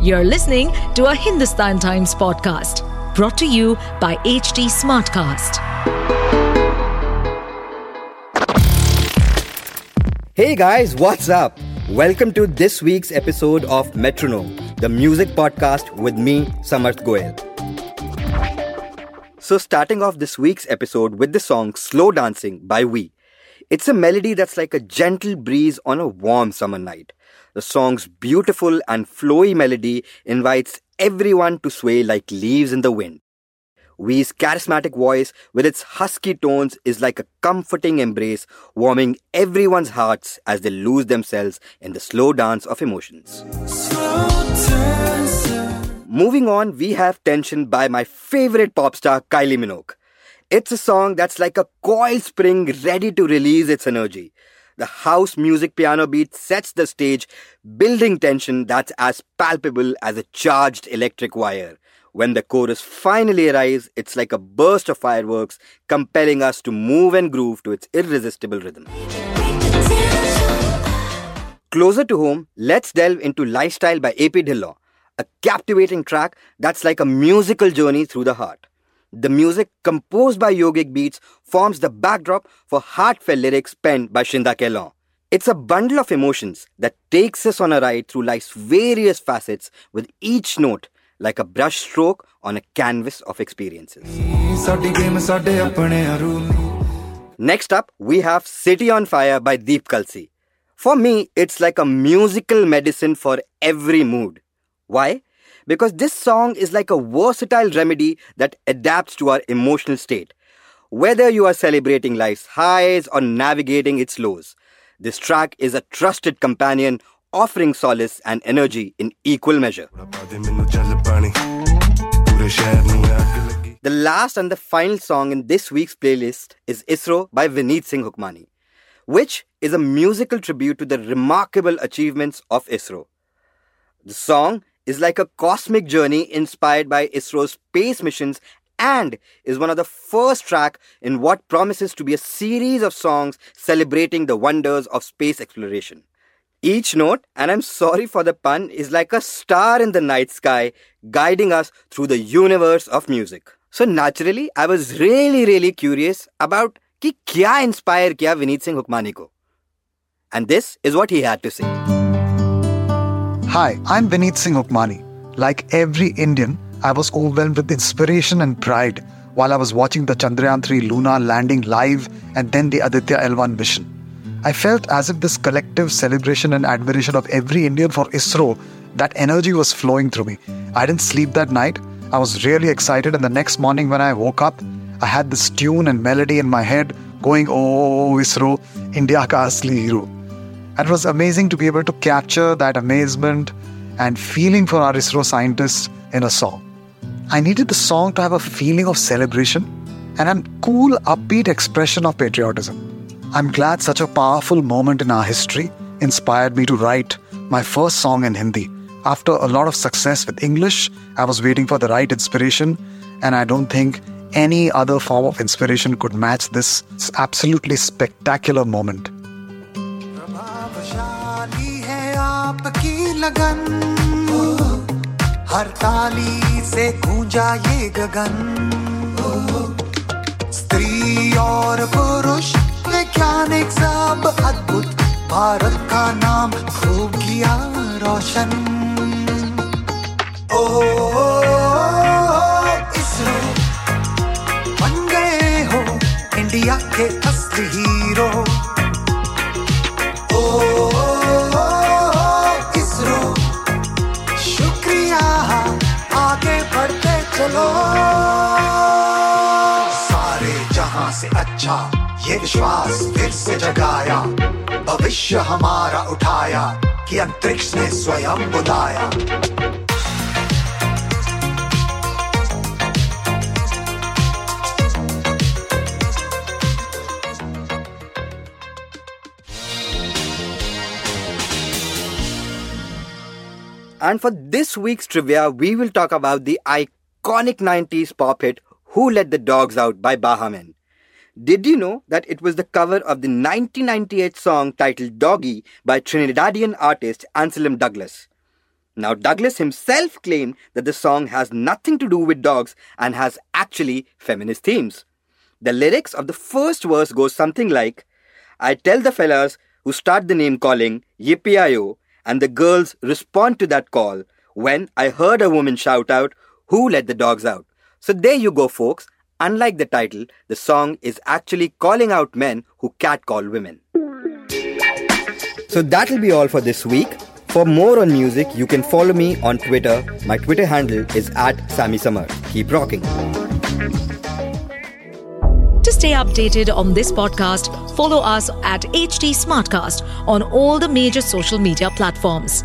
You're listening to a Hindustan Times podcast brought to you by HD Smartcast. Hey guys, what's up? Welcome to this week's episode of Metronome, the music podcast with me, Samarth Goyal. So starting off this week's episode with the song Slow Dancing by V. It's a melody that's like a gentle breeze on a warm summer night. The song's beautiful and flowy melody invites everyone to sway like leaves in the wind. V's charismatic voice with its husky tones is like a comforting embrace, warming everyone's hearts as they lose themselves in the slow dance of emotions. Moving on, we have Tension by my favorite pop star Kylie Minogue. It's a song that's like a coil spring ready to release its energy. The house music piano beat sets the stage, building tension that's as palpable as a charged electric wire. When the chorus finally arrives, it's like a burst of fireworks, compelling us to move and groove to its irresistible rhythm. Closer to home, let's delve into Lifestyle by A.P., a captivating track that's like a musical journey through the heart. The music, composed by Yogic Beats, forms the backdrop for heartfelt lyrics penned by Shinda Kellan. It's a bundle of emotions that takes us on a ride through life's various facets, with each note like a brush stroke on a canvas of experiences. Next up, we have City on Fire by Deep Kalsi. For me, it's like a musical medicine for every mood. Why? Because this song is like a versatile remedy that adapts to our emotional state. Whether you are celebrating life's highs or navigating its lows, this track is a trusted companion, offering solace and energy in equal measure. The last and the final song in this week's playlist is ISRO by Vineet Singh Hukmani, which is a musical tribute to the remarkable achievements of ISRO. The song is like a cosmic journey inspired by ISRO's space missions and is one of the first tracks in what promises to be a series of songs celebrating the wonders of space exploration. Each note, and I'm sorry for the pun, is like a star in the night sky, guiding us through the universe of music. So naturally, I was really curious about ki kya inspire kiya Vineet Singh Hukmani ko. And this is what he had to say. Hi, I'm Vineet Singh Hukmani. Like every Indian, I was overwhelmed with inspiration and pride while I was watching the Chandrayaan-3 lunar landing live and then the Aditya L1 mission. I felt as if this collective celebration and admiration of every Indian for ISRO, that energy was flowing through me. I didn't sleep that night. I was really excited, and the next morning when I woke up, I had this tune and melody in my head going, "Oh, ISRO, India ka asli hero." It was amazing to be able to capture that amazement and feeling for our ISRO scientists in a song. I needed the song to have a feeling of celebration and a cool, upbeat expression of patriotism. I'm glad such a powerful moment in our history inspired me to write my first song in Hindi. After a lot of success with English, I was waiting for the right inspiration, and I don't think any other form of inspiration could match this absolutely spectacular moment. And for this week's trivia, we will talk about the iconic 90s pop hit Who Let the Dogs Out by Baha Men. Did you know that it was the cover of the 1998 song titled Doggy by Trinidadian artist Anselm Douglas? Now, Douglas himself claimed that the song has nothing to do with dogs and has actually feminist themes. The lyrics of the first verse goes something like, I tell the fellas who start the name calling, yippee-i-yo, and the girls respond to that call when I heard a woman shout out, who let the dogs out? So there you go, folks. Unlike the title, the song is actually calling out men who catcall women. So that'll be all for this week. For more on music, you can follow me on Twitter. My Twitter handle is @SammySamarth. Keep rocking. To stay updated on this podcast, follow us @HD Smartcast on all the major social media platforms.